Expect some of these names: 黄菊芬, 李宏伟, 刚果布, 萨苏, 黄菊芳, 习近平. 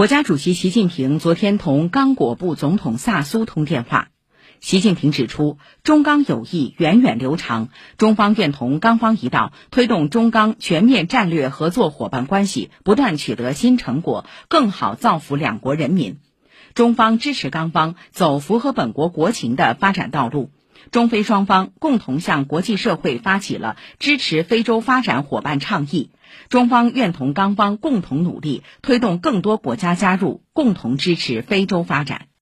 国家主席习近平昨天同刚果部总统萨苏通电话。习近平指出，中刚友谊源远流长，中方愿同刚方一道，推动中刚全面战略合作伙伴关系不断取得新成果，更好造福两国人民。中方支持刚方走符合本国国情的发展道路。中非双方共同向国际社会发起了支持非洲发展伙伴倡议，中方愿同刚方共同努力，推动更多国家加入，共同支持非洲发展。